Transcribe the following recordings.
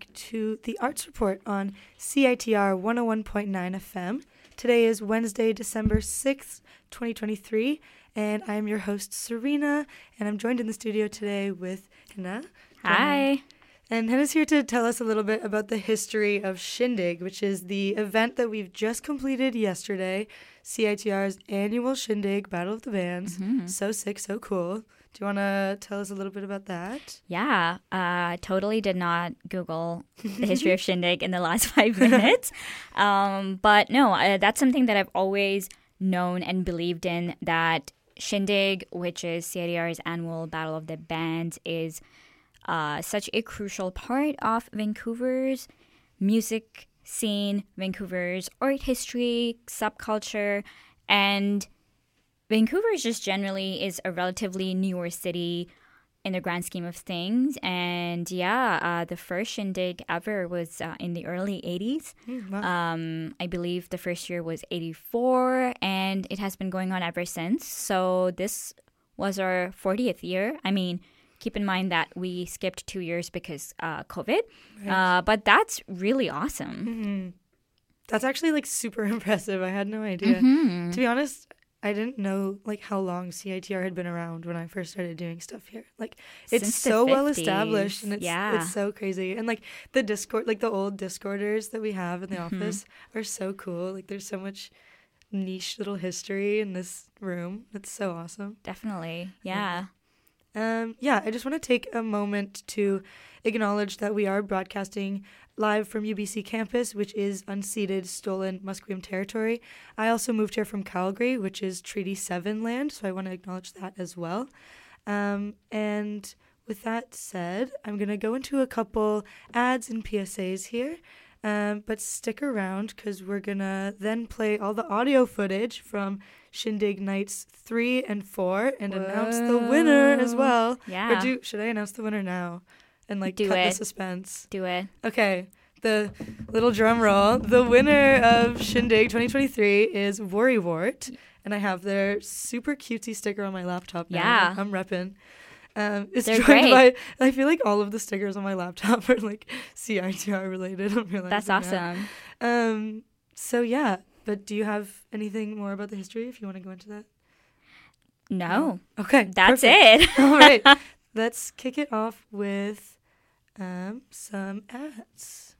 back to the Arts Report on CITR 101.9 FM. Today is Wednesday, December 6th, 2023, and I'm your host, Serena, and I'm joined in the studio today with Hina. Hi. And Hina's here to tell us a little bit about the history of Shindig, which is the event that we've just completed yesterday, CITR's annual Shindig Battle of the Bands. Mm-hmm. So sick, so cool. Do you want to tell us a little bit about that? Yeah. I totally did not Google the history of Shindig in the last 5 minutes. But that's something that I've always known and believed in, that Shindig, which is CITR's annual Battle of the Bands, is such a crucial part of Vancouver's music scene, Vancouver's art history, subculture, and Vancouver is just generally is a relatively newer city in the grand scheme of things. And the first Shindig ever was in the early 80s. Wow. I believe the first year was 84, and it has been going on ever since. So this was our 40th year. I mean, keep in mind that we skipped 2 years because COVID. Right. But that's really awesome. Mm-hmm. That's actually like super impressive. I had no idea. Mm-hmm. To be honest, I didn't know like how long CITR had been around when I first started doing stuff here. Like it's since so well established, and it's so crazy. And like the Discord, like the old Discorders that we have in the mm-hmm. office are so cool. Like there's so much niche little history in this room. It's so awesome. Definitely. Yeah. I just want to take a moment to acknowledge that we are broadcasting live from UBC campus, which is unceded, stolen Musqueam territory. I also moved here from Calgary, which is Treaty 7 land, so I want to acknowledge that as well. And with that said, I'm going to go into a couple ads and PSAs here, but stick around because we're going to then play all the audio footage from Shindig Nights 3 and 4 and announce the winner as well. Yeah. Or should I announce the winner now? And like cut the suspense. Do it. Okay. The little drum roll. The winner of Shindig 2023 is Worrywart. And I have their super cutesy sticker on my laptop now. Yeah. I'm repping. It's they're joined great. By, I feel like all of the stickers on my laptop are like CITR related. I'm realizing that's awesome. Now. But do you have anything more about the history if you want to go into that? No. Okay. That's perfect. It. All right. Let's kick it off with some ads.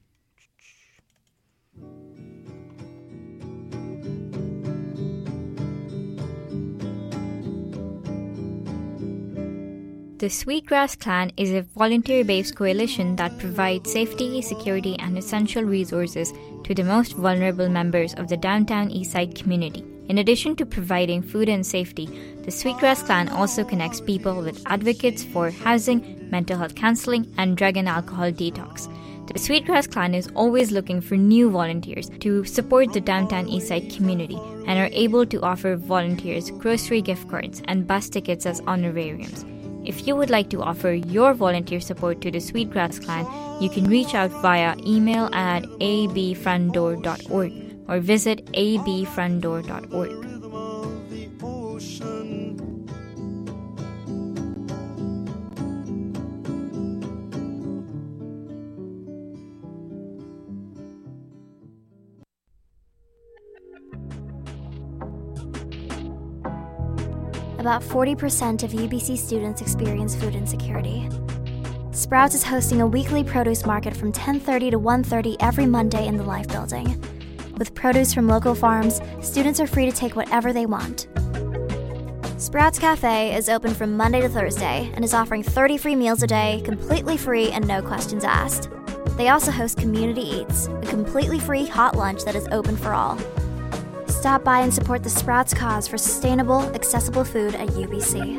The Sweetgrass Clan is a volunteer-based coalition that provides safety, security, and essential resources to the most vulnerable members of the downtown Eastside community. In addition to providing food and safety, the Sweetgrass Clan also connects people with advocates for housing, mental health counseling, and drug and alcohol detox. The Sweetgrass Clan is always looking for new volunteers to support the downtown Eastside community and are able to offer volunteers grocery gift cards and bus tickets as honorariums. If you would like to offer your volunteer support to the Sweetgrass Clan, you can reach out via email at abfrontdoor.org or visit abfrontdoor.org. About 40% of UBC students experience food insecurity. Sprouts is hosting a weekly produce market from 10:30 to 1:30 every Monday in the Life Building. With produce from local farms, students are free to take whatever they want. Sprouts Cafe is open from Monday to Thursday and is offering 30 free meals a day, completely free and no questions asked. They also host Community Eats, a completely free hot lunch that is open for all. Stop by and support the Sprouts cause for sustainable, accessible food at UBC.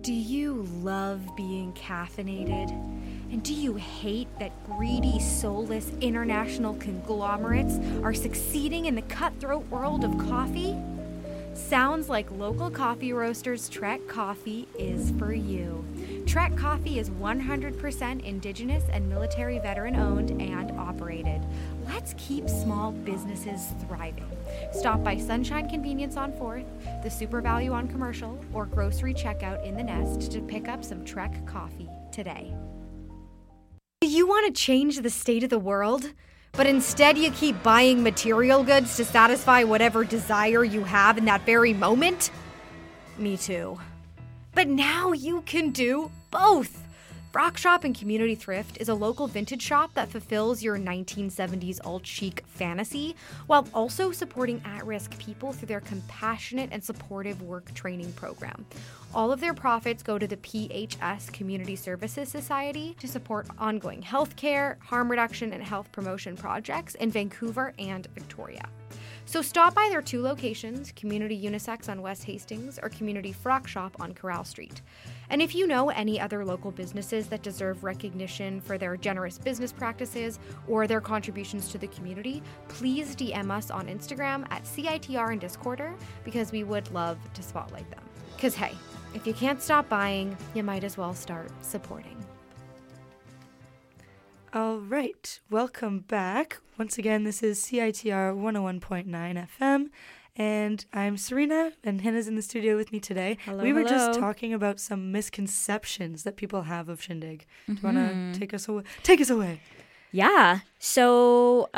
Do you love being caffeinated? And do you hate that greedy, soulless international conglomerates are succeeding in the cutthroat world of coffee? Sounds like local coffee roasters Trek Coffee is for you. Trek Coffee is 100% Indigenous and military veteran owned and operated. Let's keep small businesses thriving. Stop by Sunshine Convenience on 4th, the Super Value on Commercial, or grocery checkout in the Nest to pick up some Trek Coffee today. Do you want to change the state of the world, but instead you keep buying material goods to satisfy whatever desire you have in that very moment? Me too. But now you can do both! Rock Shop and Community Thrift is a local vintage shop that fulfills your 1970s alt-chic fantasy while also supporting at-risk people through their compassionate and supportive work training program. All of their profits go to the PHS Community Services Society to support ongoing health care, harm reduction, and health promotion projects in Vancouver and Victoria. So stop by their two locations, Community Unisex on West Hastings or Community Frock Shop on Corral Street. And if you know any other local businesses that deserve recognition for their generous business practices or their contributions to the community, please DM us on Instagram at CITR and Discorder because we would love to spotlight them. Because hey, if you can't stop buying, you might as well start supporting. All right, welcome back. Once again, this is CITR 101.9 FM, and I'm Serena, and Hina's in the studio with me today. Hello. We were just talking about some misconceptions that people have of Shindig. Mm-hmm. Do you want to take us away? Take us away. Yeah. So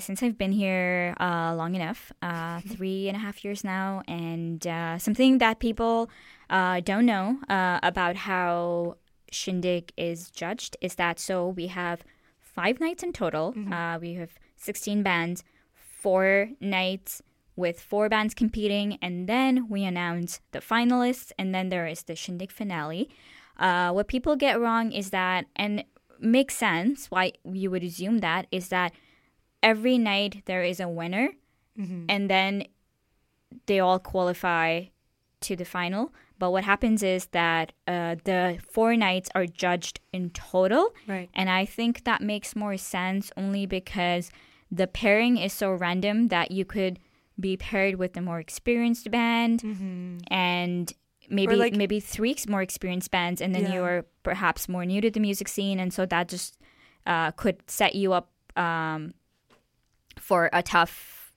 since I've been here long enough, 3.5 years now, and something that people don't know about how Shindig is judged is that we have 5 nights in total. Mm-hmm. We have 16 bands, 4 nights with 4 bands competing, and then we announce the finalists, and then there is the Shindig finale. What people get wrong is that, and makes sense why you would assume that, is that every night there is a winner, mm-hmm. and then they all qualify to the final. But what happens is that the 4 nights are judged in total. Right. And I think that makes more sense only because the pairing is so random that you could be paired with a more experienced band, mm-hmm. and maybe 3 more experienced bands, and then you are perhaps more new to the music scene. And so that just could set you up for a tough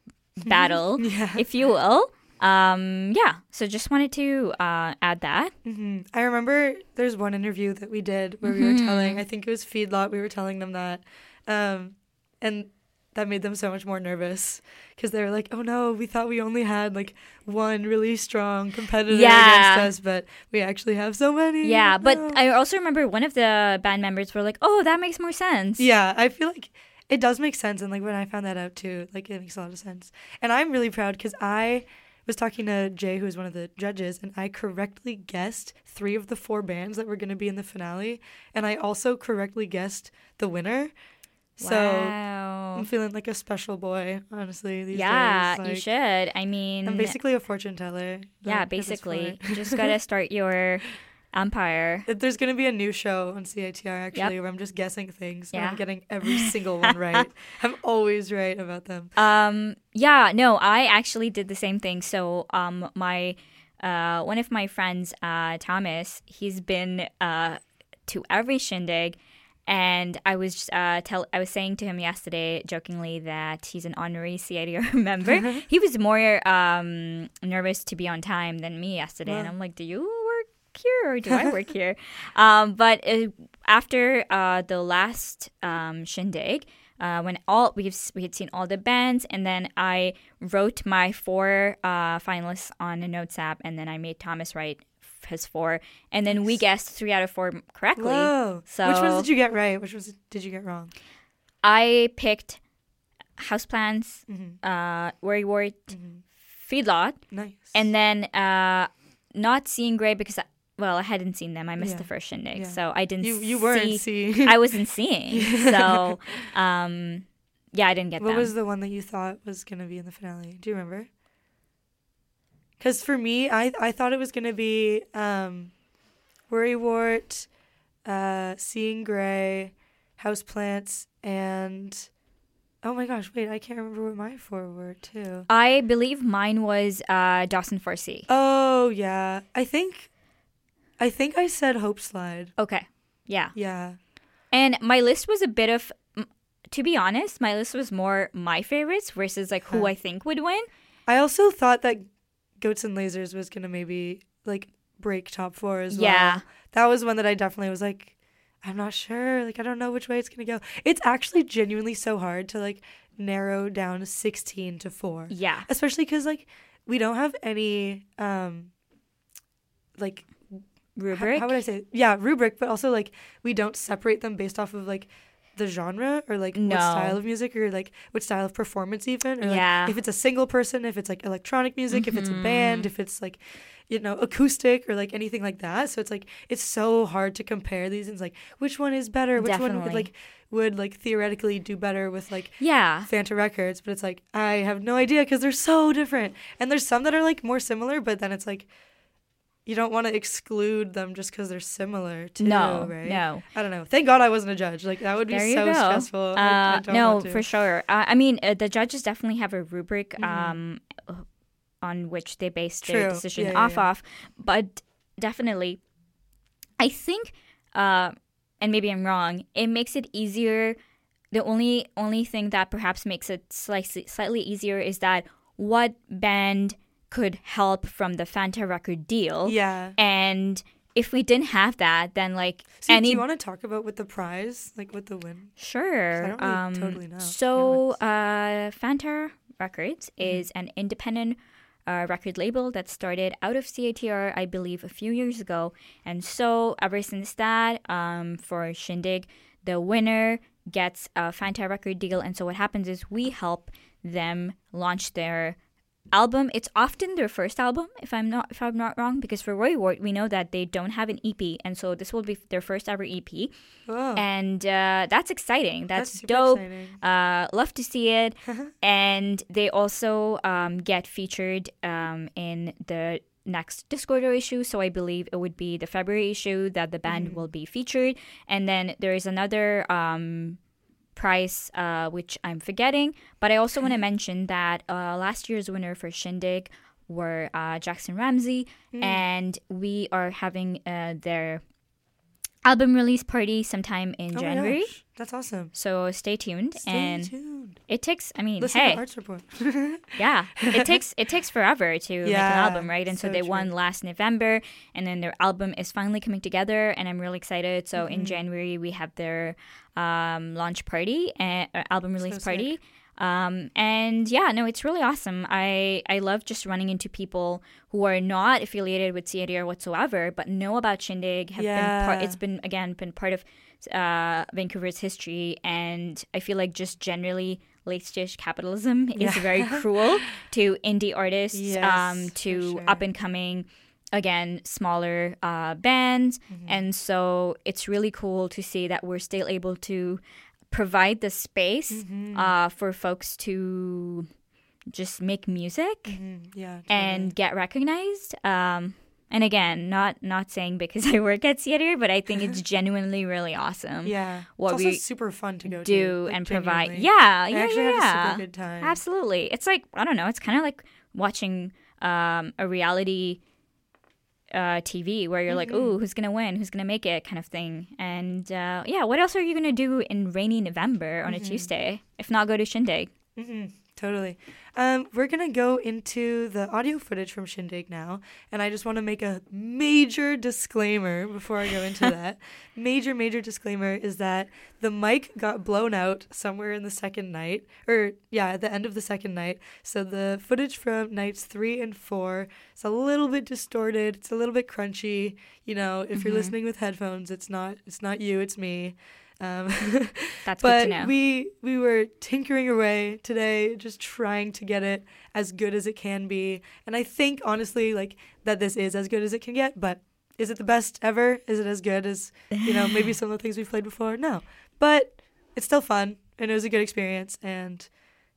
battle, if you will. So just wanted to add that. Mm-hmm. I remember there's one interview that we did where we were telling, I think it was Feedlot, we were telling them that. And that made them so much more nervous because they were like, oh no, we thought we only had like one really strong competitor against us, but we actually have so many. Yeah, but I also remember one of the band members were like, oh, that makes more sense. Yeah, I feel like it does make sense. And like when I found that out too, like it makes a lot of sense. And I'm really proud because I was talking to Jay, who was one of the judges, and I correctly guessed 3 of the 4 bands that were going to be in the finale, and I also correctly guessed the winner. Wow. So I'm feeling like a special boy, honestly, these days. Yeah, like, you should. I mean, I'm basically a fortune teller. Yeah, basically. You just got to start your empire. There's going to be a new show on CITR, actually, where I'm just guessing things, and I'm getting every single one right. I'm always right about them. I actually did the same thing. So my one of my friends, Thomas, he's been to every Shindig, and I was just, I was saying to him yesterday, jokingly, that he's an honorary CITR member. He was more nervous to be on time than me yesterday, and I'm like, do you here or do I work here? But after the last Shindig, when we had seen all the bands, and then I wrote my 4 finalists on a notes app, and then I made Thomas write his 4, and then we guessed 3 out of 4 correctly. Whoa. So which ones did you get right? Which ones did you get wrong? I picked House Plants, Worrywart, Feedlot, and then not Seeing Grey because I hadn't seen them. I missed the first Shindig, so I didn't. You weren't seeing. I wasn't seeing. So, I didn't get. What was the one that you thought was going to be in the finale? Do you remember? Because for me, I thought it was going to be Worrywart, Seeing Grey, House Plants, and oh my gosh, wait, I can't remember what my 4 were too. I believe mine was Dawson Forcey. Oh yeah, I think I think I said Hope Slide. Okay. Yeah. Yeah. And my list was a bit of, to be honest, my list was more my favorites versus like who I think would win. I also thought that Goats and Lasers was going to maybe like break top four as well. Yeah. That was one that I definitely was like, I'm not sure. Like, I don't know which way it's going to go. It's actually genuinely so hard to like narrow down 16 to 4. Yeah. Especially because like we don't have any like rubric. How would I say it? Yeah, rubric, but also like we don't separate them based off of like the genre or like what style of music or like what style of performance even or like if it's a single person, if it's like electronic music, if it's a band, if it's like, you know, acoustic or like anything like that. So it's like it's so hard to compare these and it's like which one is better, which one would theoretically do better with like Phonta Records, but it's like I have no idea because they're so different. And there's some that are like more similar, but then it's like you don't want to exclude them just because they're similar, too, right? No, I don't know. Thank God I wasn't a judge. Like, that would be so stressful. I don't want to. For sure. I mean, the judges definitely have a rubric on which they base their decision off. But definitely, I think, and maybe I'm wrong, it makes it easier. The only thing that perhaps makes it slightly easier is that what band could help from the Phonta record deal. Yeah. And if we didn't have that, then like do you want to talk about what the prize, like what the win? Sure. I don't really totally know. So Phonta Records is an independent record label that started out of CITR, I believe, a few years ago. And so ever since that, for Shindig, the winner gets a Phonta record deal. And so what happens is we help them launch their album. It's often their first album, if I'm not wrong, because for Worrywart we know that they don't have an EP, and so this will be their first ever EP. Whoa. And that's exciting. That's dope. Exciting. Love to see it. And they also get featured in the next Discorder issue, so I believe it would be the February issue that the band will be featured. And then there is another price, which I'm forgetting, but I also want to mention that last year's winner for Shindig were Jackson Ramsey, and we are having their album release party sometime in January. That's awesome. So stay tuned. It takes, I mean, listen to Arts Report. Yeah, it takes forever to make an album, right? And so they won last November, and then their album is finally coming together, and I'm really excited. So in January we have their launch party and album release party. And yeah, no, it's really awesome. I love just running into people who are not affiliated with CITR whatsoever, but know about Shindig. It's been part of Vancouver's history, and I feel like just generally late-stage capitalism is very cruel to indie artists, to up-and-coming, again, smaller bands. And so it's really cool to see that we're still able to provide the space for folks to just make music and get recognized. And again, not saying because I work at CITR, but I think it's genuinely really awesome. Yeah. It's also super fun to go do and provide. I actually had a super good time. Absolutely. It's like, I don't know, it's kind of like watching a reality TV where you're like, ooh, who's gonna win, who's gonna make it, kind of thing. And what else are you gonna do in rainy November on a Tuesday if not go to Shindig? Totally. We're gonna go into the audio footage from Shindig now, and I just want to make a major disclaimer before I go into that. Major disclaimer is that the mic got blown out somewhere in the second night, or at the end of the second night. So the footage from nights 3 and 4 is a little bit distorted. It's a little bit crunchy. You know, if you're listening with headphones, it's not you, it's me. That's good to know. But we were tinkering away today, just trying to get it as good as it can be. And I think honestly, like that this is as good as it can get. But is it the best ever? Is it as good as maybe some of the things we've played before? No. But it's still fun, and it was a good experience, and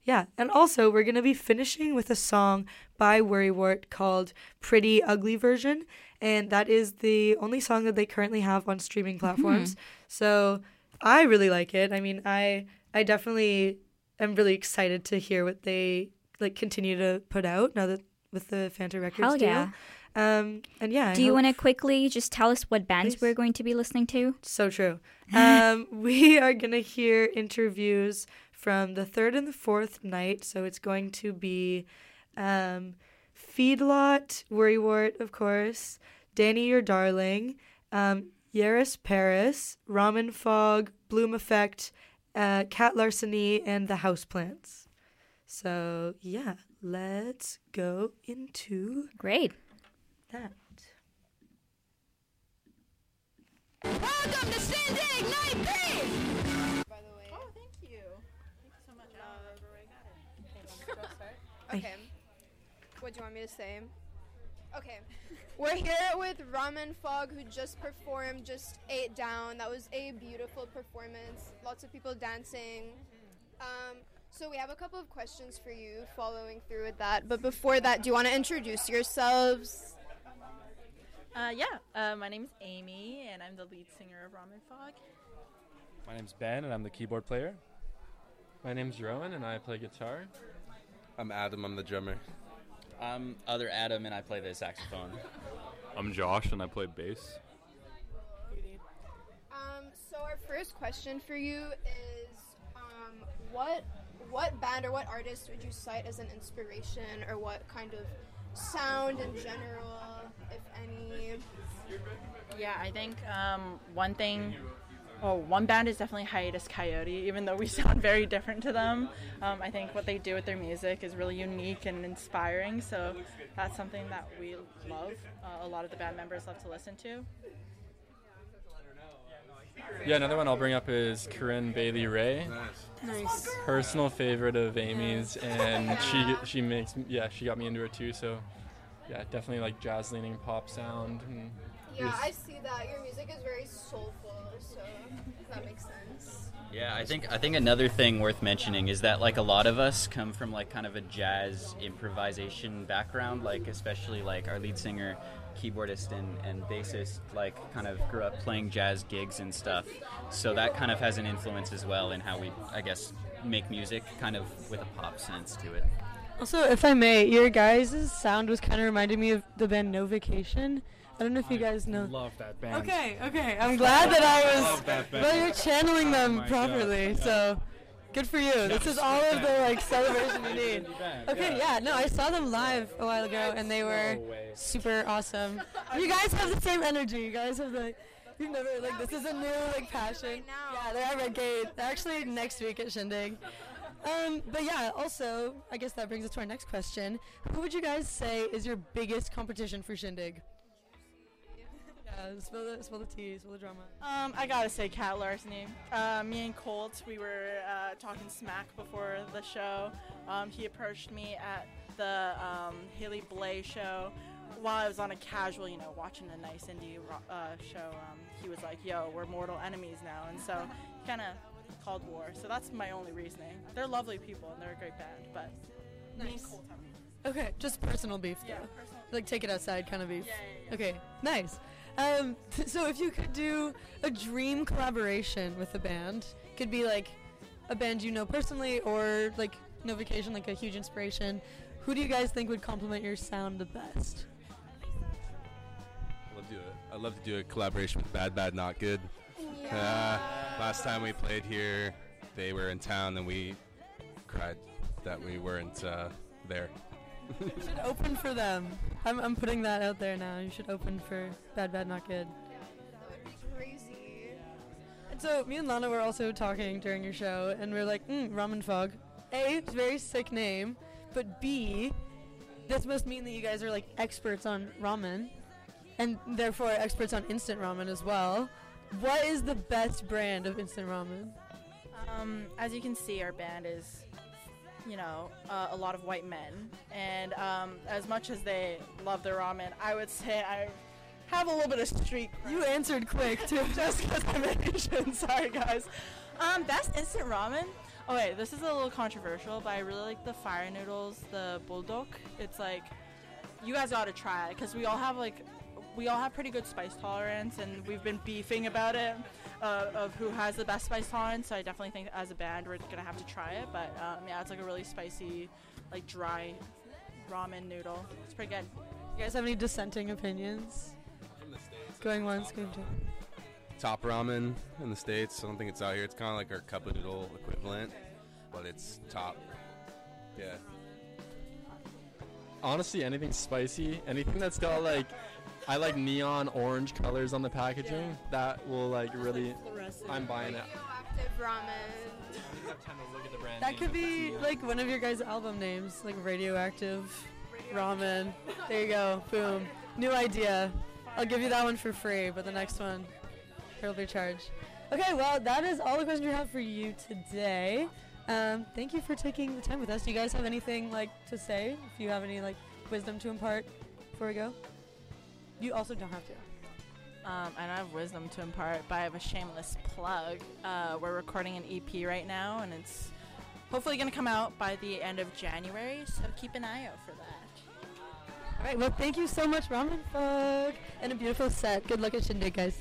and also we're going to be finishing with a song by Worrywart called Pretty Ugly Version, and that is the only song that they currently have on streaming platforms. So I really like it. I mean, I definitely am really excited to hear what they like continue to put out now that with the Phonta Records deal. And yeah. Do you want to quickly just tell us what bands we're going to be listening to? So true. We are going to hear interviews from the third and the fourth night. So it's going to be Feedlot, Worrywart, of course, Danny Your Darling, Yeris Paris, Ramen Fog, Bloom Effect, Cat Larceny, and the House Plants. So yeah, let's go into that. Welcome to Shindig Night B! By the way. Oh, thank you. Thank you so much. Okay. What do you want me to say? Okay. We're here with Ramen Fog, who just performed Just Ate Down. That was a beautiful performance. Lots of people dancing. So we have a couple of questions for you following through with that. But before that, do you want to introduce yourselves? My name's Amy, and I'm the lead singer of Ramen Fog. My name's Ben, and I'm the keyboard player. My name's Rowan, and I play guitar. I'm Adam, I'm the drummer. I'm other Adam, and I play the saxophone. I'm Josh, and I play bass. So our first question for you is, what band or what artist would you cite as an inspiration, or what kind of sound in general, if any? Yeah, I think one band is definitely Hiatus Coyote, even though we sound very different to them. I think what they do with their music is really unique and inspiring, so that's something that we love. A lot of the band members love to listen to. Yeah, another one I'll bring up is Corinne Bailey Ray. Nice. Personal favorite of Amy's, and she got me into it too, so yeah, definitely like jazz leaning pop sound. And yeah, I see that. Your music is very soulful, so that makes sense. Yeah, I think another thing worth mentioning is that like a lot of us come from like kind of a jazz improvisation background, like especially like our lead singer, keyboardist and bassist like kind of grew up playing jazz gigs and stuff, so that kind of has an influence as well in how we, I guess, make music kind of with a pop sense to it. Also, if I may, your guys' sound was kind of reminding me of the band No Vacation. I don't know if you guys know. I love that band. Okay. I'm glad that you're channeling them properly, God. So good for you. This is all of the like celebration you need. Okay, yeah. No, I saw them live a while ago, and they were super awesome. You guys have the same energy. You guys have you've never this is a new passion. Yeah, they're at Red Gate. They're actually next week at Shindig. But yeah, also I guess that brings us to our next question. Who would you guys say is your biggest competition for Shindig? Spill the tea, spill the drama. I gotta say Cat Larceny. Me and Colt, we were talking smack before the show. He approached me at the Haley Blay show while I was on a casual, watching a nice indie show. He was like, yo, we're mortal enemies now. And so he kind of called war. So that's my only reasoning. They're lovely people and they're a great band, but me and Colt have them. Okay, just personal beef though. Yeah, personal. Like take it outside kind of beef. Yeah. Okay, nice. So if you could do a dream collaboration with a band, could be like a band you know personally or like No Vacation, like a huge inspiration, who do you guys think would complement your sound the best? I'd love to do a collaboration with Bad Not Good. Yeah. Last time we played here, they were in town and we cried that we weren't there. You should open for them. I'm putting that out there now. You should open for Bad Not Good. Yeah, that would be crazy. And so me and Lana were also talking during your show, and we were like, Ramen Fog. A, it's a very sick name, but B, this must mean that you guys are like experts on ramen, and therefore experts on instant ramen as well. What is the best brand of instant ramen? As you can see, our band is a lot of white men, and as much as they love their ramen, I would say I have a little bit of street cred. You answered quick too, just because I'm Asian. Sorry guys. Best instant ramen. Okay, this is a little controversial, but I really like the fire noodles, the bulldog. It's like you guys ought to try it because we all have pretty good spice tolerance, and we've been beefing about it. Of who has the best spice tolerance, so I definitely think as a band we're gonna have to try it, but yeah, it's like a really spicy, like dry ramen noodle. It's pretty good. You guys have any dissenting opinions? From the States. Going once, going twice. Top ramen in the States. I don't think it's out here. It's kind of like our cup of noodle equivalent, but it's top. Yeah. Honestly, anything spicy, anything that's got like, I like neon orange colors on the packaging. Yeah. That will like really. I'm buying it. Radioactive ramen. I didn't have time to look at the brand. That could be like one of your guys' album names, like radioactive ramen. There you go. Boom. New idea. I'll give you that one for free, but the next one. Probably charge. Okay, well, that is all the questions we have for you today. Thank you for taking the time with us. Do you guys have anything like to say? If you have any like wisdom to impart before we go, you also don't have to. I don't have wisdom to impart, but I have a shameless plug. We're recording an EP right now, and it's hopefully going to come out by the end of January. So keep an eye out for that. All right. Well, thank you so much, Ramen Fog, and a beautiful set. Good luck at Shindig, guys.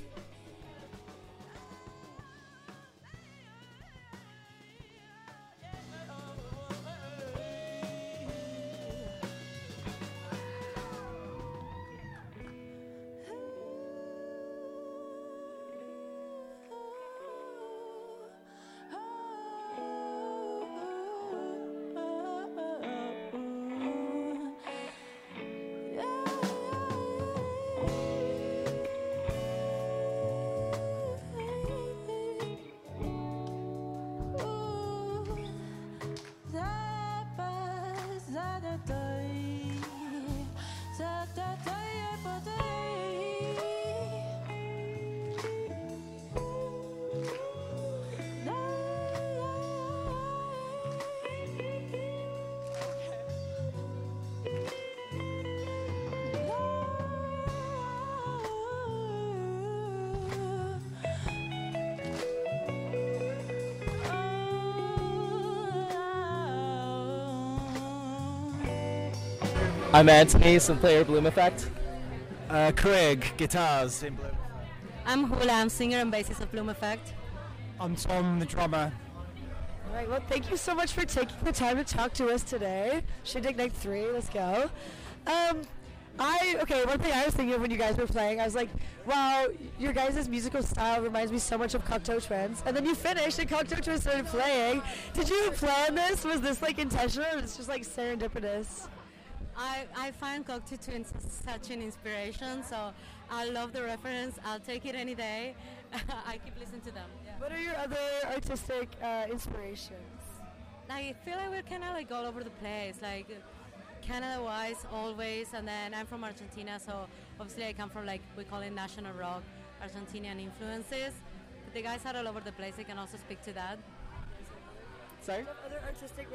I'm Anthony, some player Bloom Effect. Craig, guitars in Bloom Effect. I'm Hula, I'm singer and bassist of Bloom Effect. I'm Tom, the drummer. All right, well, thank you so much for taking the time to talk to us today. Shindig Night 3, let's go. One thing I was thinking of when you guys were playing, I was like, wow, your guys' musical style reminds me so much of Cocteau Twins. And then you finished and Cocteau Twins started playing. Did you plan this? Was this like intentional or was it just like serendipitous? I find Cocteau Twins such an inspiration, so I love the reference. I'll take it any day. I keep listening to them. Yeah. What are your other artistic inspirations? I feel like we're kind of like all over the place, like Canada-wise always, and then I'm from Argentina, so obviously I come from like, we call it national rock, Argentinian influences. But the guys are all over the place, they can also speak to that. Sorry? Other artistic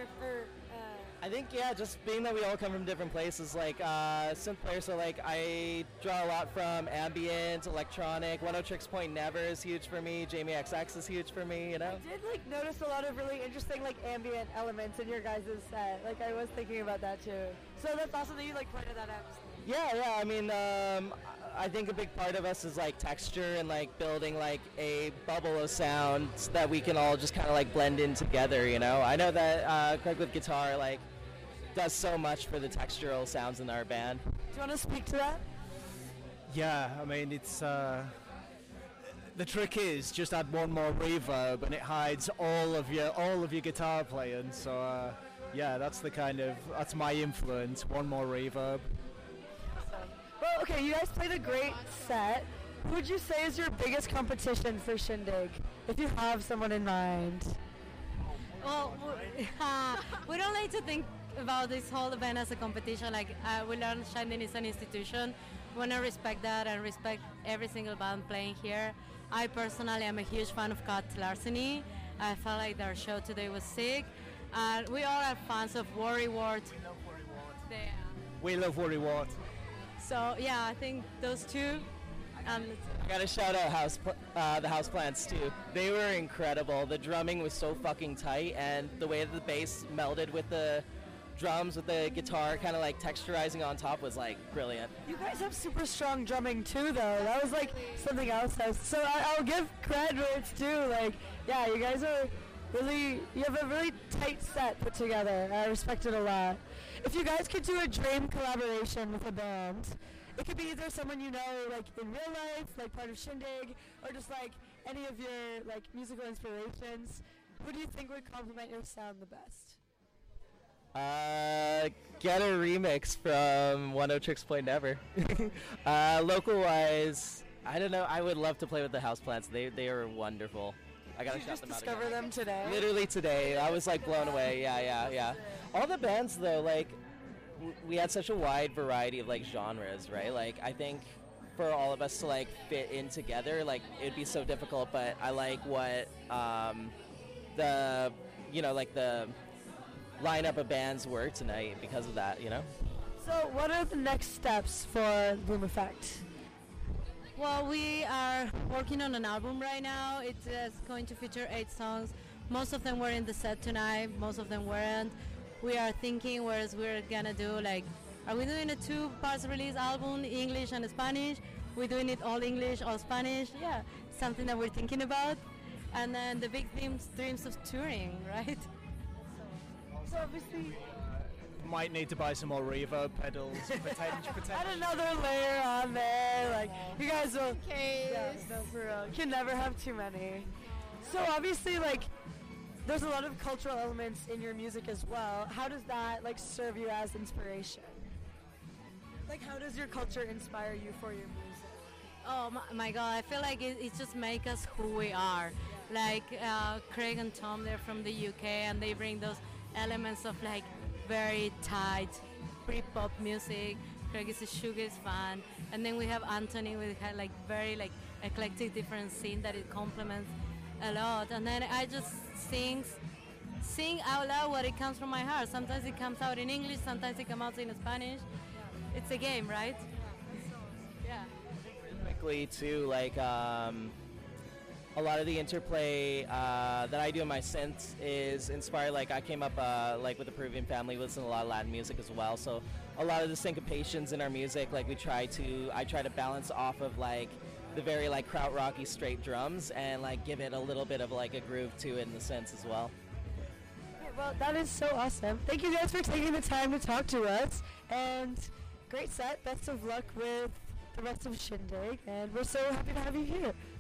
I think, yeah, just being that we all come from different places, like synth players, so like I draw a lot from ambient, electronic, 106.9 Never is huge for me, Jamie XX is huge for me, you know? I did like notice a lot of really interesting like ambient elements in your guys' set, like I was thinking about that too. So that's awesome that you like pointed that out. Yeah, I mean, I think a big part of us is like texture and like building like a bubble of sounds that we can all just kind of like blend in together, you know? I know that Craig with guitar, like, does so much for the textural sounds in our band. Do you want to speak to that? Yeah, I mean, it's the trick is just add one more reverb and it hides all of your guitar playing. So yeah, that's my influence. One more reverb. Awesome. Well, okay, you guys played a great set. Who would you say is your biggest competition for Shindig? If you have someone in mind. Well, we don't like to think about this whole event as a competition. Like we learned Shindig is an institution. We want to respect that and respect every single band playing here. I personally am a huge fan of Cat Larceny. I felt like their show today was sick. And we all are fans of Worrywart. We love Worrywart. We love Worrywart. So yeah, I think those two. I gotta shout out the House Plants too. They were incredible. The drumming was so fucking tight, and the way that the bass melded with the drums with the guitar kind of like texturizing on top was like brilliant. You guys have super strong drumming too though. That was like something else. So I'll give credit where it's due. Like, yeah, you guys are really, you have a really tight set put together. I respect it a lot. If you guys could do a dream collaboration with a band, it could be either someone you know, like in real life, like part of Shindig, or just like any of your like musical inspirations. Who do you think would complement your sound the best? Get a remix from One O Tricks Play Never. Local wise, I don't know. I would love to play with the House Plants. They are wonderful. I gotta shout them out. Did you just discover them today? Literally today. I was like blown away. Yeah. All the bands though, like we had such a wide variety of like genres, right? Like I think for all of us to like fit in together, like it'd be so difficult. But I like what the lineup of bands were tonight because of that, you know? So what are the next steps for Bloom Effect? Well, we are working on an album right now. It is going to feature 8 songs. Most of them were in the set tonight, most of them weren't. We are thinking, whereas we're gonna do like, are we doing a 2-part release album, English and Spanish? We're doing it all English, all Spanish? Yeah, something that we're thinking about. And then the big dreams of touring, right? So obviously might need to buy some more reverb pedals. potential. I don't know, their layer on there. Like you guys will. Yeah, can never have too many. So obviously, like there's a lot of cultural elements in your music as well. How does that like serve you as inspiration? Like how does your culture inspire you for your music? Oh my God, I feel like it just makes us who we are. Like Craig and Tom, they're from the UK, and they bring those elements of like very tight pre-pop music. Craig is a shoegaze fan, and then we have Anthony with like very like eclectic different scene that it complements a lot. And then I just sing out loud what it comes from my heart. Sometimes it comes out in English, sometimes it comes out in Spanish. It's a game, right? Yeah. Rhythmically too, like a lot of the interplay that I do in my synths is inspired. Like I came up like with a Peruvian family, listen to a lot of Latin music as well. So a lot of the syncopations in our music, like I try to balance off of like the very like krautrocky straight drums and like give it a little bit of like a groove too in the synths as well. Well, that is so awesome. Thank you guys for taking the time to talk to us, and great set. Best of luck with the rest of Shindig, and we're so happy to have you here.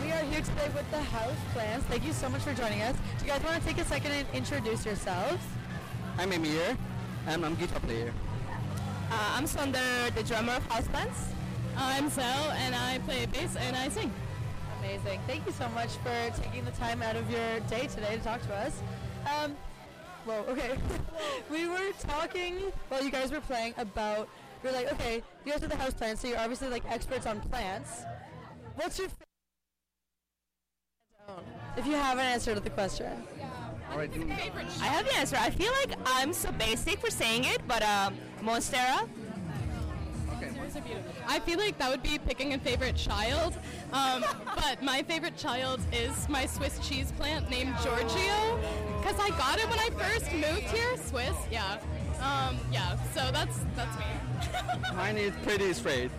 We are here today with the House Plants. Thank you so much for joining us. Do you guys want to take a second and introduce yourselves? I'm Amir, and I'm guitar player. I'm Sonder, the drummer of House Plants. I'm Sel, and I play bass and I sing. Amazing. Thank you so much for taking the time out of your day today to talk to us. We were talking while you guys were playing about, we were like, okay, you guys are the House Plants, so you're obviously like experts on plants. What's your if you have an answer to the question. I have an answer. I feel like I'm so basic for saying it, but Monstera. Okay. I feel like that would be picking a favorite child, but my favorite child is my Swiss cheese plant named Giorgio, because I got it when I first moved here, Swiss, yeah. So that's me. Mine is pretty straight.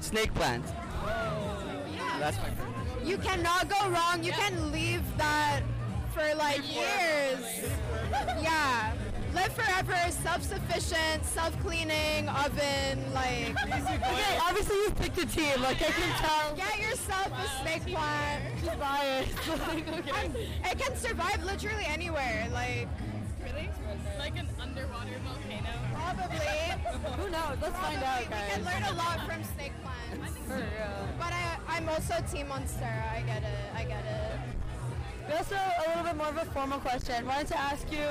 Snake plant. Yeah. That's my favorite. You cannot go wrong. You can leave that for like years. Yeah. Live forever, self-sufficient, self-cleaning, oven, like. Okay, obviously you picked a team, like I can tell. Get yourself a snake plant. Just buy it. It can survive literally anywhere, like. Really? Like an underwater. under a volcano? Probably. Who knows? Let's find out, guys. We can learn a lot from snake plants. For real. But I'm also team on Sarah. I get it. I get it. We also a little bit more of a formal question. Wanted to ask you,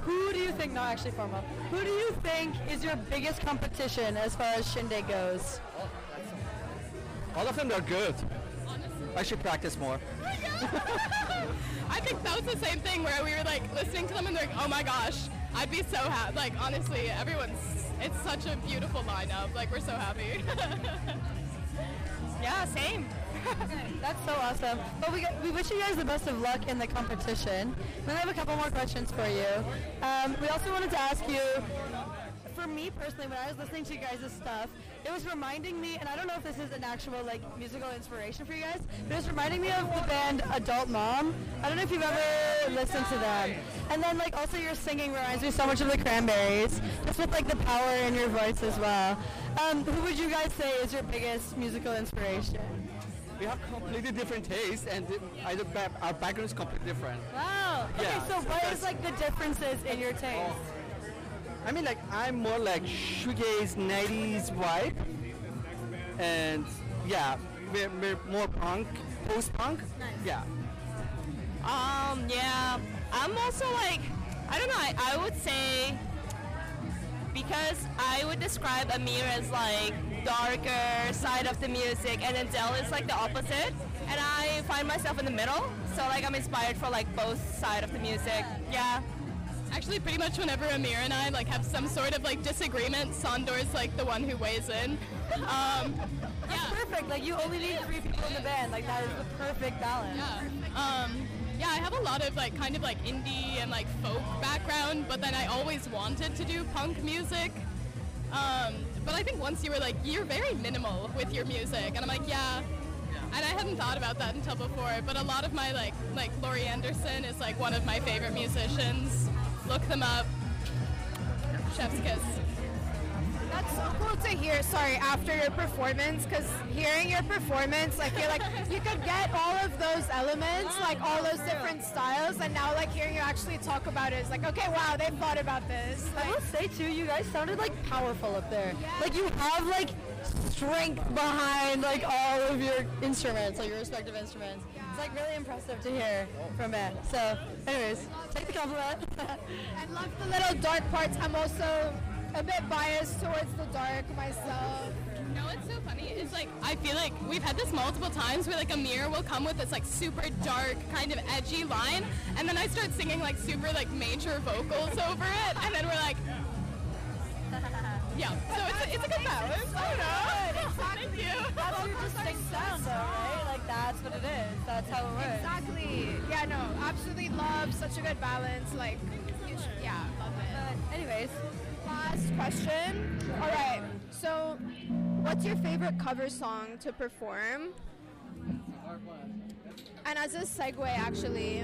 who do you think? Not actually formal. Who do you think is your biggest competition as far as Shindig goes? All of them are good. Honestly. I should practice more. I think that was the same thing where we were like listening to them and they're like, oh my gosh, I'd be so happy. Like honestly, it's such a beautiful lineup. Like we're so happy. Yeah, same. That's so awesome. But we wish you guys the best of luck in the competition. We have a couple more questions for you. We also wanted to ask you, for me personally, when I was listening to you guys' stuff, it was reminding me, and I don't know if this is an actual like musical inspiration for you guys, but it was reminding me of the band Adult Mom. I don't know if you've ever listened to them. And then like also your singing reminds me so much of the Cranberries, just with like the power in your voice as well. Who would you guys say is your biggest musical inspiration? We have completely different tastes, and our background is completely different. Wow. Yeah. Okay, so what is like the differences in your taste? I mean, like I'm more like shoegaze '90s vibe, and yeah, we're more punk, post-punk. Nice. Yeah. Yeah. I'm also like, I don't know. I would say because I would describe Amir as like darker side of the music, and then Del is like the opposite, and I find myself in the middle, so like I'm inspired for like both side of the music. Yeah, actually pretty much whenever Amir and I like have some sort of like disagreement, Sandor is like the one who weighs in. That's perfect. Like you only need three people in the band, like that is the perfect balance. Yeah. Yeah, I have a lot of like kind of like indie and like folk background, but then I always wanted to do punk music. But I think once you were like, you're very minimal with your music, and I'm like, yeah. And I hadn't thought about that until before. But a lot of my like Laurie Anderson is like one of my favorite musicians. Look them up. Chef's kiss. That's so cool to hear. Sorry, after your performance, because hearing your performance, like you're like you could get all of those elements, like all those different styles, and now like hearing you actually talk about it is like, okay, wow, they thought about this. Like, I will say too, you guys sounded like powerful up there. Yeah. Like you have like strength behind like all of your instruments, like your respective instruments. Yeah. It's like really impressive to hear from it. So, anyways, take the compliment. I love the little dark parts. I'm also a bit biased towards the dark myself. No, it's so funny. It's like I feel like we've had this multiple times where like Amir will come with this like super dark kind of edgy line, and then I start singing like super like major vocals over it, and then we're like, yeah. So it's a good balance. So I don't know. Exactly. Thank you. That's your distinct sound, though, right? Like that's what it is. That's how it works. Exactly. Yeah. No. Absolutely love. Such a good balance. Like, yeah. Love it. But anyways. Last question. All right. So, what's your favorite cover song to perform? And as a segue, actually,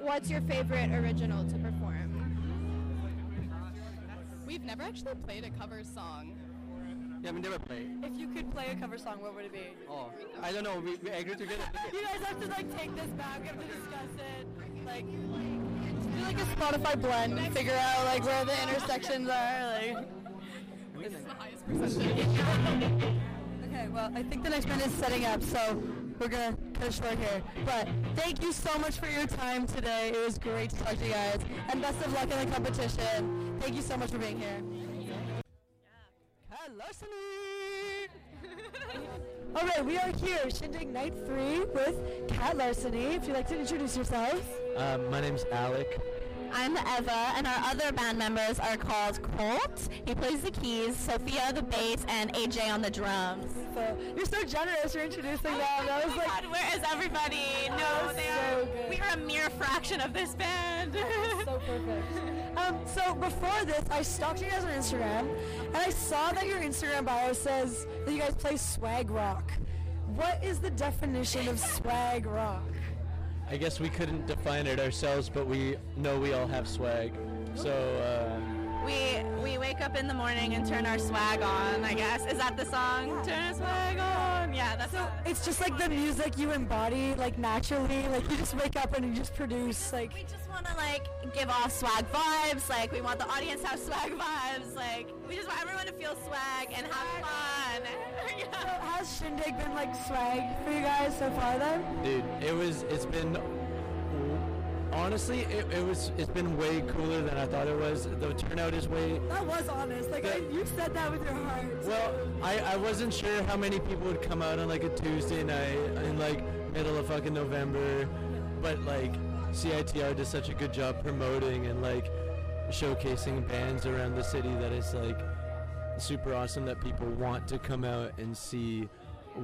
what's your favorite original to perform? We've never actually played a cover song. Yeah, we never played. If you could play a cover song, what would it be? Oh, I don't know. We agreed together. You guys have to like take this back. We have to discuss it. Do like a Spotify blend and figure out like where the intersections are. Like, this is the highest percentage. Okay, well, I think the next one is setting up, so we're gonna cut it short here. But thank you so much for your time today. It was great to talk to you guys, and best of luck in the competition. Thank you so much for being here. Cat Larceny. All right, we are here, Shindig Night 3 with Cat Larceny. If you'd like to introduce yourselves. My name's Alec. I'm Eva, and our other band members are called Colt. He plays the keys, Sophia the bass, and AJ on the drums. So you're so generous for introducing them. That was like, God, where is everybody? No, they are. So we are a mere fraction of this band. So perfect. So before this, I stalked you guys on Instagram, and I saw that your Instagram bio says that you guys play swag rock. What is the definition of swag rock? I guess we couldn't define it ourselves, but we know we all have swag. So We wake up in the morning and turn our swag on, I guess. Is that the song? Yeah. Turn our swag on. Yeah, that's so it's just like the music you embody, like naturally. Like you just wake up and you just produce. Like we just want to like give off swag vibes. Like we want the audience to have swag vibes. Like we just want everyone to feel swag and have fun. Yeah. So has Shindig been like swag for you guys so far then? Dude, it's been. Honestly, it's been way cooler than I thought it was. The turnout is way... That was honest. Like, you said that with your heart. Well, I wasn't sure how many people would come out on, like, a Tuesday night in, like, middle of fucking November. But, like, CITR does such a good job promoting and, like, showcasing bands around the city that it's, like, super awesome that people want to come out and see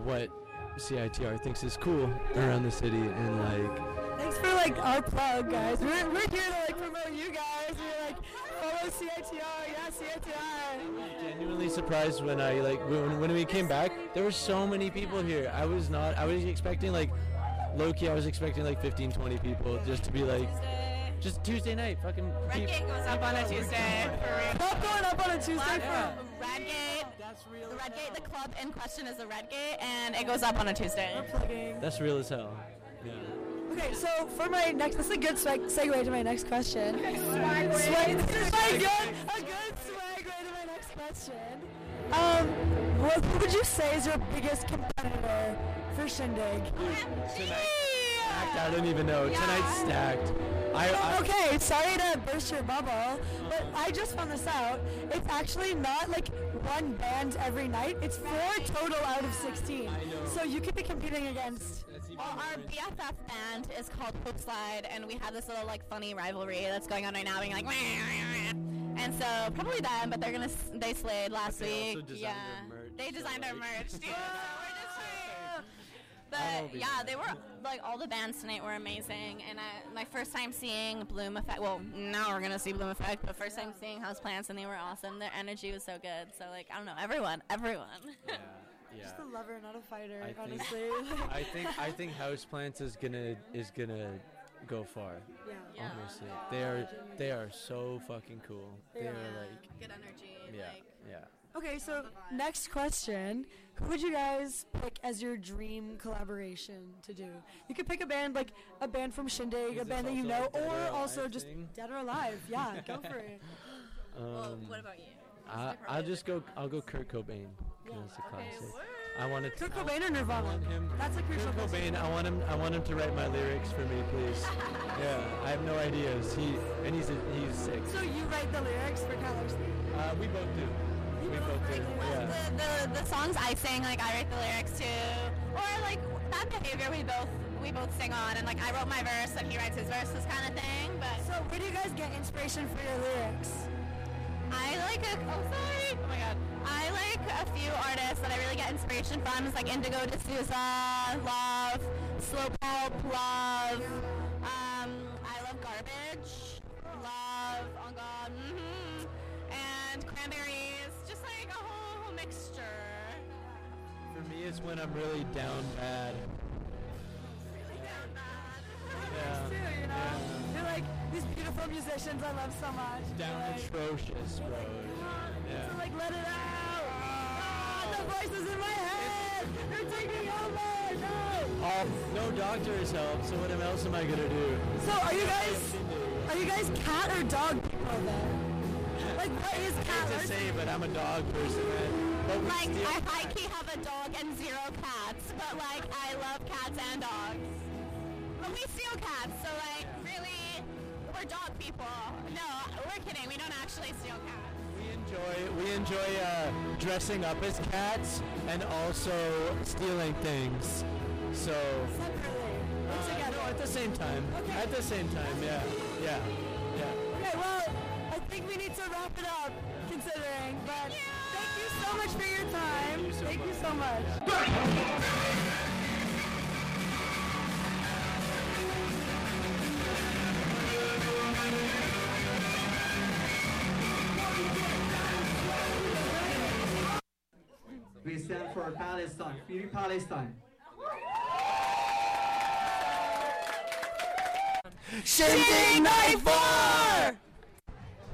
what CITR thinks is cool around the city and, like... Thanks for like our plug, guys. We're here to like promote you guys. We're like follow CITR, yeah, CITR. I'm genuinely surprised when I like when we came back, there were so many people here. I was expecting like low key. I was expecting like 15, 20 people just to be like just Tuesday night. Fucking Red Gate goes up on a Tuesday. Stop going up on a Tuesday. Yeah. Red Gate. That's real. The Red Gate, the club in question is the Red Gate, and it goes up on a Tuesday. We're plugging. That's real as hell. Yeah. Okay, so for my next, this is a good segue to my next question. This is a good segue to my next question. What would you say is your biggest competitor for Shindig? I don't even know. Yeah. Tonight's stacked. Okay, sorry to burst your bubble, but I just found this out. It's actually not like one band every night. It's four total out of 16. I know. So you could be competing against... Well, our BFF band is called Hope Slide, and we have this little like funny rivalry that's going on right now. Being like... And so probably them, but they slayed last week. Yeah, they designed our merch. But yeah, they were like all the bands tonight were amazing, and my first time seeing Bloom Effect. Well, now we're gonna see Bloom Effect, but first time seeing House Plants, and they were awesome. Their energy was so good. So like I don't know, everyone. Yeah. Just a lover, not a fighter. I think House Plants is gonna go far. Yeah. Honestly, they are so fucking cool. They are like good energy. Yeah. Like, yeah. Okay, so next question. Who would you guys pick as your dream collaboration to do? You could pick a band, like a band from Shindig, a band that you know, or also just Dead or Alive. Yeah, go for it. Well, what about you? I'll go Kurt Cobain. Yeah. That's a classic. I want to Kurt Cobain or Nirvana? That's a crucial Kurt Cobain, I want him to write my lyrics for me, please. Yeah, I have no ideas. He's sick. So you write the lyrics for Cat Larceny? We both do. The songs I sing, like I write the lyrics to, or like That Behavior we both sing on, and like I wrote my verse and he writes his verses kind of thing. But so where do you guys get inspiration for your lyrics? I like a few artists that I really get inspiration from. It's like Indigo D'Souza, Love, Slowpoke, Love. I love Garbage, Love, On God, and Cranberries. Just like a whole mixture. For me, it's when I'm really down bad. Yeah. Too, you know? Yeah. They're like these beautiful musicians I love so much. Down like, atrocious, bro. Like, so like, let it out. The voices in my head. They're taking over. No. No doctors help. So what else am I gonna do? So are you guys cat or dog people then? Like what is cat? I hate to say, but I'm a dog person, man. Like I high-key have a dog and zero cats, but like I love cats and dogs. But we steal cats, so like really, we're dog people. No, we're kidding. We don't actually steal cats. We enjoy dressing up as cats and also stealing things. So separately, no, at the same time. Okay. At the same time, yeah. Okay, well, I think we need to wrap it up, considering. But thank you so much for your time. Thank you so much. Yeah. We stand for Palestine, Free Palestine. Shindig Night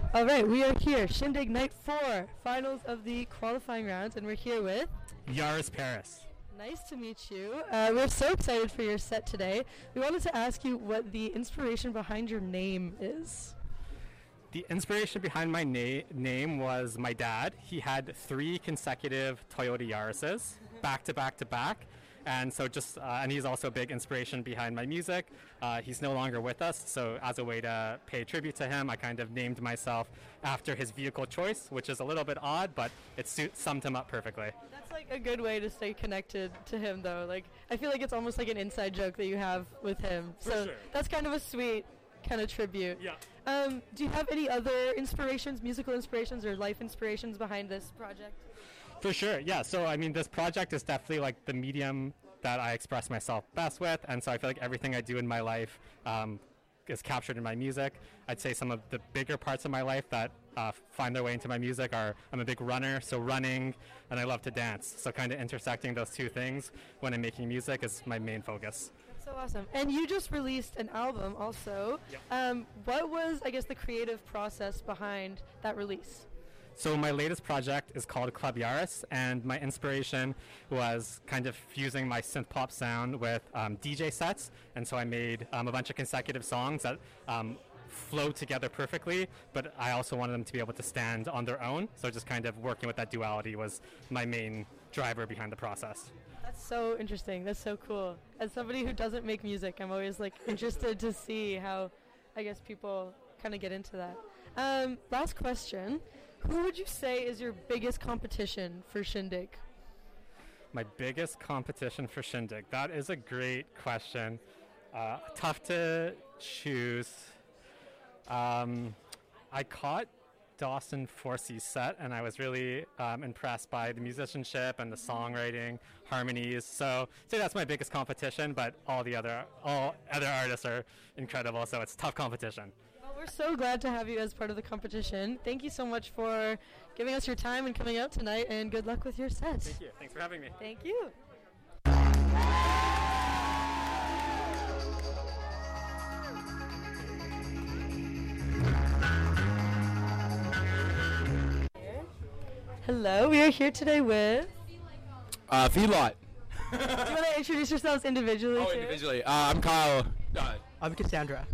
4! Alright, we are here. Shindig Night 4, finals of the qualifying rounds, and we're here with... Yeris Paris. Nice to meet you. We're so excited for your set today. We wanted to ask you what the inspiration behind your name is. The inspiration behind my name was my dad. He had 3 consecutive Toyota Yarises, back to back to back. And so just, and he's also a big inspiration behind my music. He's no longer with us, so as a way to pay tribute to him, I kind of named myself after his vehicle choice, which is a little bit odd, but it summed him up perfectly. That's like a good way to stay connected to him, though. Like, I feel like it's almost like an inside joke that you have with him. For so sure. That's kind of a sweet kind of tribute. Yeah. Do you have any other inspirations, musical inspirations or life inspirations behind this project? For sure, yeah. So, I mean, this project is definitely like the medium that I express myself best with. And so I feel like everything I do in my life is captured in my music. I'd say some of the bigger parts of my life that find their way into my music are I'm a big runner, so running, and I love to dance. So kind of intersecting those two things when I'm making music is my main focus. That's so awesome. And you just released an album also. Yep. What was, I guess, the creative process behind that release? So my latest project is called Club Yeris, and my inspiration was kind of fusing my synth-pop sound with DJ sets, and so I made a bunch of consecutive songs that flow together perfectly, but I also wanted them to be able to stand on their own, so just kind of working with that duality was my main driver behind the process. That's so interesting. That's so cool. As somebody who doesn't make music, I'm always like interested to see how, I guess, people kind of get into that. Last question. Who would you say is your biggest competition for Shindig? My biggest competition for Shindig? That is a great question. Tough to choose. I caught Dawson Forcey's set, and I was really impressed by the musicianship and the songwriting, harmonies. So I'd say that's my biggest competition, but all other artists are incredible, so it's tough competition. We're so glad to have you as part of the competition. Thank you so much for giving us your time and coming out tonight, and good luck with your set. Thank you. Thanks for having me. Thank you. Hello, we are here today with... Feedlot. Do you want to introduce yourselves individually? Oh, individually. I'm Kyle. I'm Cassandra.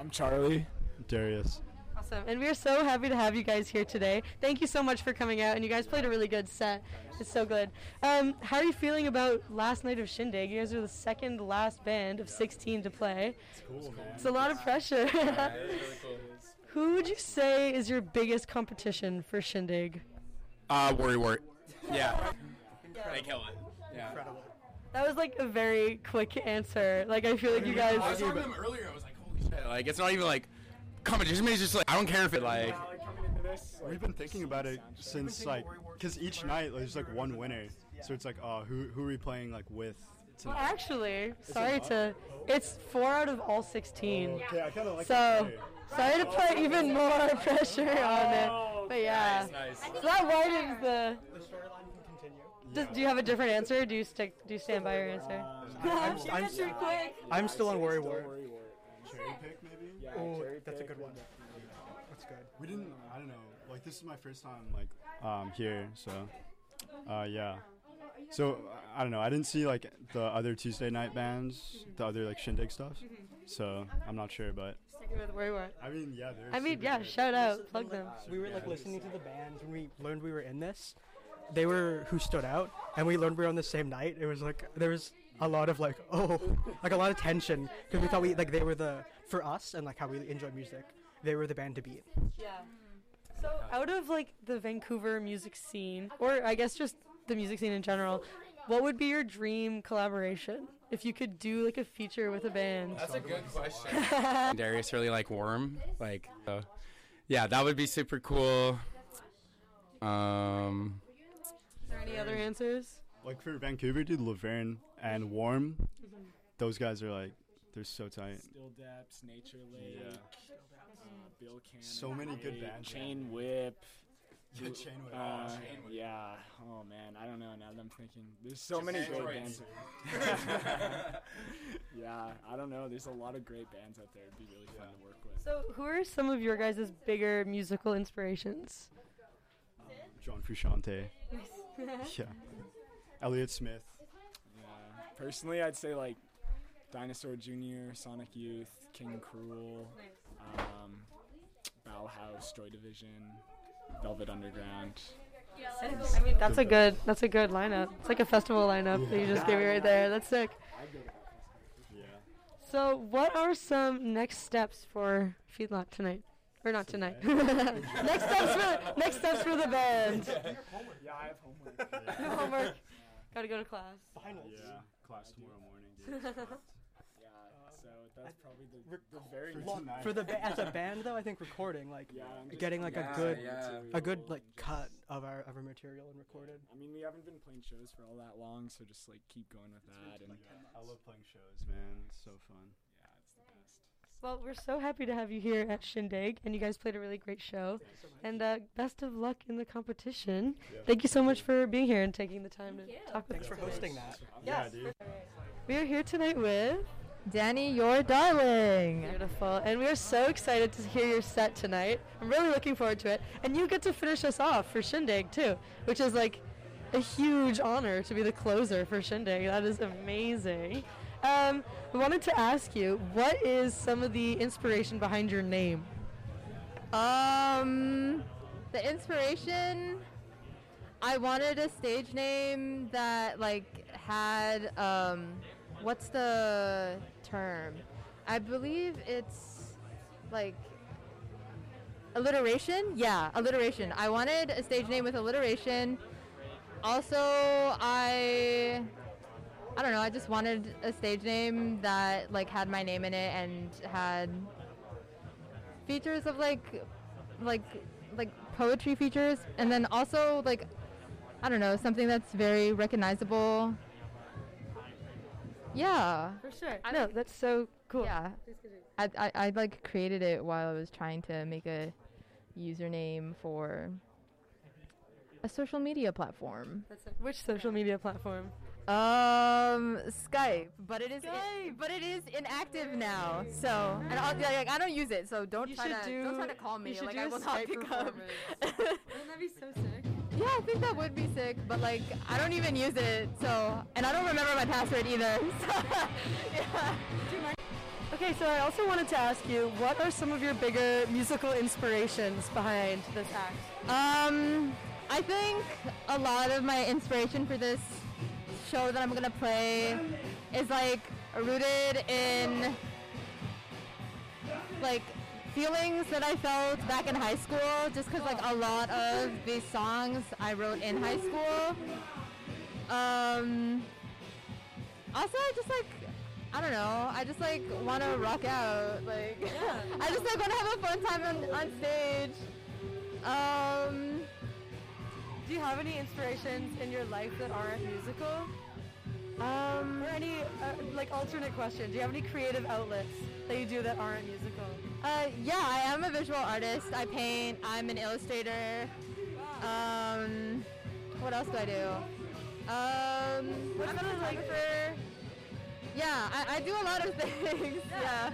I'm Charlie. Darius. Awesome. And we are so happy to have you guys here today. Thank you so much for coming out. And you guys played a really good set. It's so good. How are you feeling about last night of Shindig? You guys are the second last band of 16 to play. It's cool, man. It's a lot of pressure. Yeah, it is really cool. Who would you say is your biggest competition for Shindig? Worrywart. Yeah. They kill it. Yeah. Incredible. That was like a very quick answer. Like, I feel like you guys... I was talking to them earlier. I was like, like, it's not even like competition. It's just like, I don't care if it like... We've been thinking about it since like, because each night there's like one winner. So it's like, oh, who are we playing like with tonight? Well, actually, sorry to... It's 4 out of all 16. Oh, okay, I kind of like that. So sorry to put even more pressure on it. But yeah. Nice. So that widens the... Do you have a different answer? Or do you stand by your answer? I'm still on Worrywart. Cherry pick, maybe? Yeah, oh, that's a good one. That's good. We didn't, I don't know, like, this is my first time, like, here, so, yeah. So, I don't know, I didn't see, like, the other Tuesday night bands, the other, like, Shindig stuff, so I'm not sure, but. Sticking with Worrywart. I mean, yeah, they're good. Shout out, plug them. We were, like, listening to the bands when we learned we were in this. They were who stood out, and we learned we were on the same night. It was, like, there was... a lot of like, oh, like a lot of tension because we thought we like they were the for us and like how we enjoy music, they were the band to beat. Yeah. So out of like the Vancouver music scene, or I guess just the music scene in general, what would be your dream collaboration if you could do like a feature with a band? That's a good question. Darius really like Worm, like so. Yeah, that would be super cool. Is there any other answers? Like for Vancouver, dude, Laverne and Warm, those guys are like, they're so tight. Still Depths, Nature Lake, Bill Cannon, so many good bands. Chain Whip. Yeah, Chainway. Chainway. Yeah. Oh man, I don't know. Now that I'm thinking, there's so just many great bands. Yeah, I don't know. There's a lot of great bands out there. It'd be really fun to work with. So, who are some of your guys' bigger musical inspirations? John Frusciante. Nice. Yeah. Elliott Smith. Yeah. Personally, I'd say like Dinosaur Jr., Sonic Youth, King Cruel, Bauhaus, Joy Division, Velvet Underground. I mean, that's a good lineup. It's like a festival lineup that you just gave me right there. That's sick. Yeah. So, what are some next steps for Feedlot tonight? Or not tonight. next steps for the band. Yeah, I have homework. Gotta go to class. Finals. Yeah. Class tomorrow morning. So that's probably the very nice. For the as a band though, I think recording getting a good like cut of our material and recorded. I mean, we haven't been playing shows for all that long, so just like keep going with that. And I love playing shows, man. It's so fun. Yeah, it's the best. Well, we're so happy to have you here at Shindig, and you guys played a really great show. So and best of luck in the competition. Yeah. Thank you so much for being here and taking the time to talk with us. Thanks for hosting that. Yes. Yeah, dude. We are here tonight with Danny Your Darling. Beautiful. And we are so excited to hear your set tonight. I'm really looking forward to it. And you get to finish us off for Shindig, too, which is like a huge honor to be the closer for Shindig. That is amazing. We wanted to ask you, what is some of the inspiration behind your name? The inspiration, I wanted a stage name that like had, what's the term? I believe it's like alliteration. Yeah, alliteration. I wanted a stage name with alliteration. Also, I don't know, I just wanted a stage name that like had my name in it and had features of like poetry features, and then also like, I don't know, something that's very recognizable. Yeah. For sure. I know, that's so cool. Yeah. I like created it while I was trying to make a username for a social media platform. Which social media platform? Skype, but it is inactive now. So, and I don't use it, so don't try to call me. You should do a Skype performance. Wouldn't that be so sick? Yeah, I think that would be sick, but like I don't even use it, so, and I don't remember my password either. So, yeah. Okay, so I also wanted to ask you, what are some of your bigger musical inspirations behind this act? I think a lot of my inspiration for this show that I'm gonna play is like rooted in like feelings that I felt back in high school, just because like a lot of these songs I wrote in high school. Also, I just like, I don't know, I just like want to rock out, like I just like want to have a fun time on stage. Do you have any inspirations in your life that aren't musical? Or any like alternate question? Do you have any creative outlets that you do that aren't musical? Yeah, I am a visual artist. I paint. I'm an illustrator. Wow. What else do I do? I'm a photographer. Yeah, I do a lot of things. Yeah.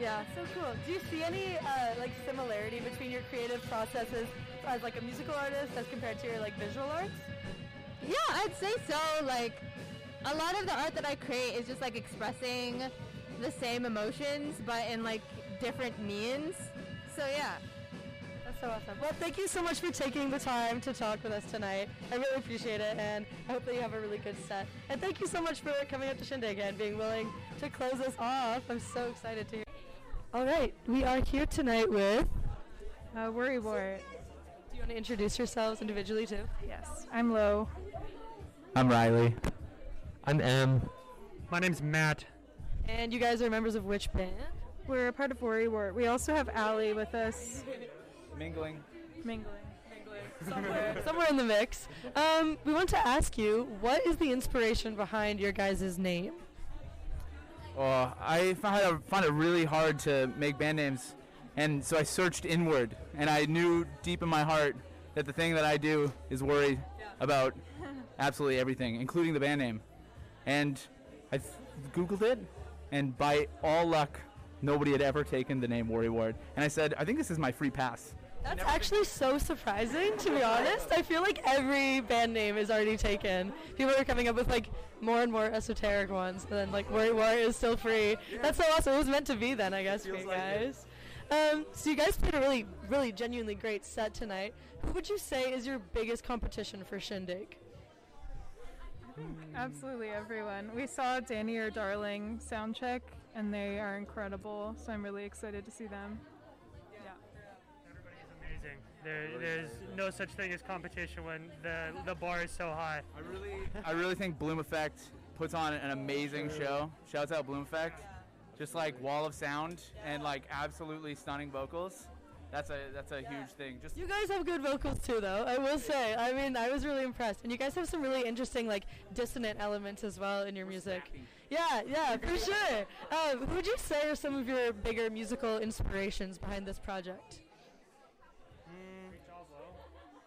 Yeah, so cool. Do you see any like similarity between your creative processes as like a musical artist as compared to your like visual arts? Yeah, I'd say so. Like a lot of the art that I create is just like expressing the same emotions but in like different means. So yeah. That's so awesome. Well, thank you so much for taking the time to talk with us tonight. I really appreciate it, and I hope that you have a really good set. And thank you so much for coming up to Shindig and being willing to close us off. I'm so excited to hear. All right, we are here tonight with Worrywart. Do you want to introduce yourselves individually too? Yes, I'm Lo. I'm Riley. I'm Em. My name's Matt. And you guys are members of which band? We're a part of Worrywart. We also have Allie with us. Mingling. Somewhere in the mix. We want to ask you, what is the inspiration behind your guys' name? Well, I found it really hard to make band names, and so I searched inward, and I knew deep in my heart that the thing that I do is worried about absolutely everything, including the band name. And I Googled it, and by all luck, nobody had ever taken the name Worrywart. And I said, I think this is my free pass. That's actually so surprising, to be honest. I feel like every band name is already taken. People are coming up with like more and more esoteric ones, but then like Worrywart is still free. Yeah. That's so awesome. It was meant to be then, I guess, for you guys. So you guys played a really, really genuinely great set tonight. Who would you say is your biggest competition for Shindig? Absolutely everyone. We saw Danny Your Darling soundcheck, and they are incredible, so I'm really excited to see them. There's no such thing as competition when the bar is so high. I really think Bloom Effect puts on an amazing show. Shouts out Bloom Effect. Just like wall of sound and like absolutely stunning vocals. That's a huge thing. Just you guys have good vocals too, though. I will say. I mean, I was really impressed, and you guys have some really interesting like dissonant elements as well in your music. Snappy. Yeah, for sure. Who would you say are some of your bigger musical inspirations behind this project?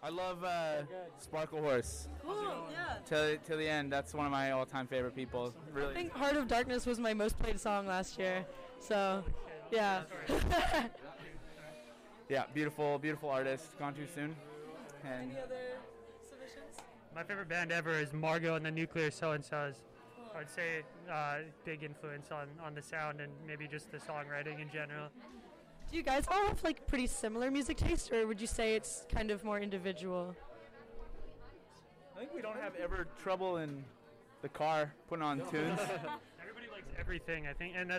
I love Sparkle Horse. Cool, yeah. Till the end, that's one of my all-time favorite people. Really. I think Heart of Darkness was my most played song last year. So, yeah. Yeah, beautiful, beautiful artist. Gone too soon. And any other submissions? My favorite band ever is Margo and the Nuclear So-and-So's. Cool. I would say big influence on the sound and maybe just the songwriting in general. Do you guys all have like pretty similar music taste, or would you say it's kind of more individual? I think we don't have ever trouble in the car putting on tunes. Everybody likes everything, I think, and that's